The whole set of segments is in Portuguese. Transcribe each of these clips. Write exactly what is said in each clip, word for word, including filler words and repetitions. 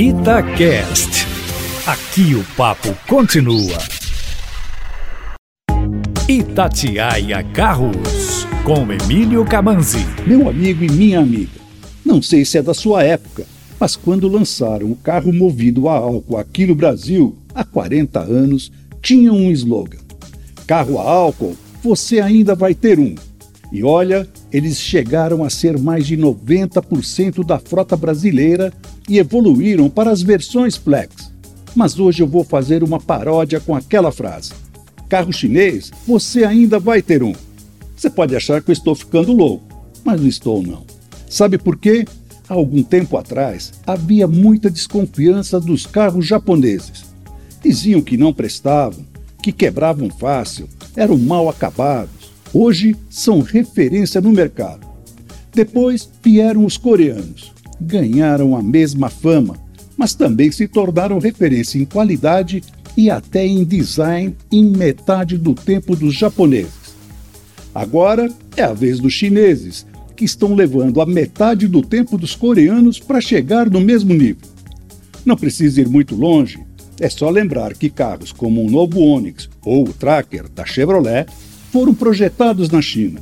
Itacast. Aqui o papo continua. Itatiaia Carros, com Emílio Camanzi. Meu amigo e minha amiga, não sei se é da sua época, mas quando lançaram o carro movido a álcool aqui no Brasil, há quarenta anos, tinha um slogan: carro a álcool, você ainda vai ter um. E olha, eles chegaram a ser mais de noventa por cento da frota brasileira e evoluíram para as versões flex. Mas hoje eu vou fazer uma paródia com aquela frase: carro chinês, você ainda vai ter um. Você pode achar que eu estou ficando louco, mas não estou não. Sabe por quê? Há algum tempo atrás, havia muita desconfiança dos carros japoneses. Diziam que não prestavam, que quebravam fácil, eram mal acabados. Hoje, são referência no mercado. Depois, vieram os coreanos. Ganharam a mesma fama, mas também se tornaram referência em qualidade e até em design em metade do tempo dos japoneses. Agora é a vez dos chineses, que estão levando a metade do tempo dos coreanos para chegar no mesmo nível. Não precisa ir muito longe, é só lembrar que carros como o novo Onix ou o Tracker da Chevrolet foram projetados na China.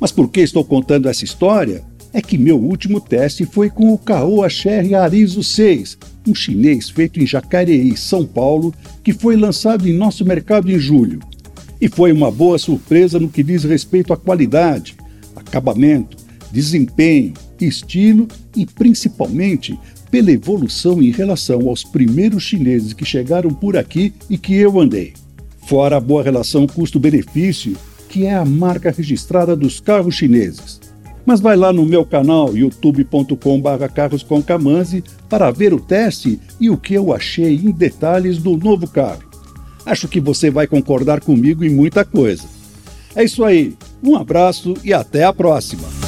Mas por que estou contando essa história? É que meu último teste foi com o Caoa Chery Arizo seis, um chinês feito em Jacareí, São Paulo, que foi lançado em nosso mercado em julho. E foi uma boa surpresa no que diz respeito à qualidade, acabamento, desempenho, estilo e, principalmente, pela evolução em relação aos primeiros chineses que chegaram por aqui e que eu andei. Fora a boa relação custo-benefício, que é a marca registrada dos carros chineses. Mas vai lá no meu canal youtube ponto com barra carros com Camanzi para ver o teste e o que eu achei em detalhes do novo carro. Acho que você vai concordar comigo em muita coisa. É isso aí. Um abraço e até a próxima!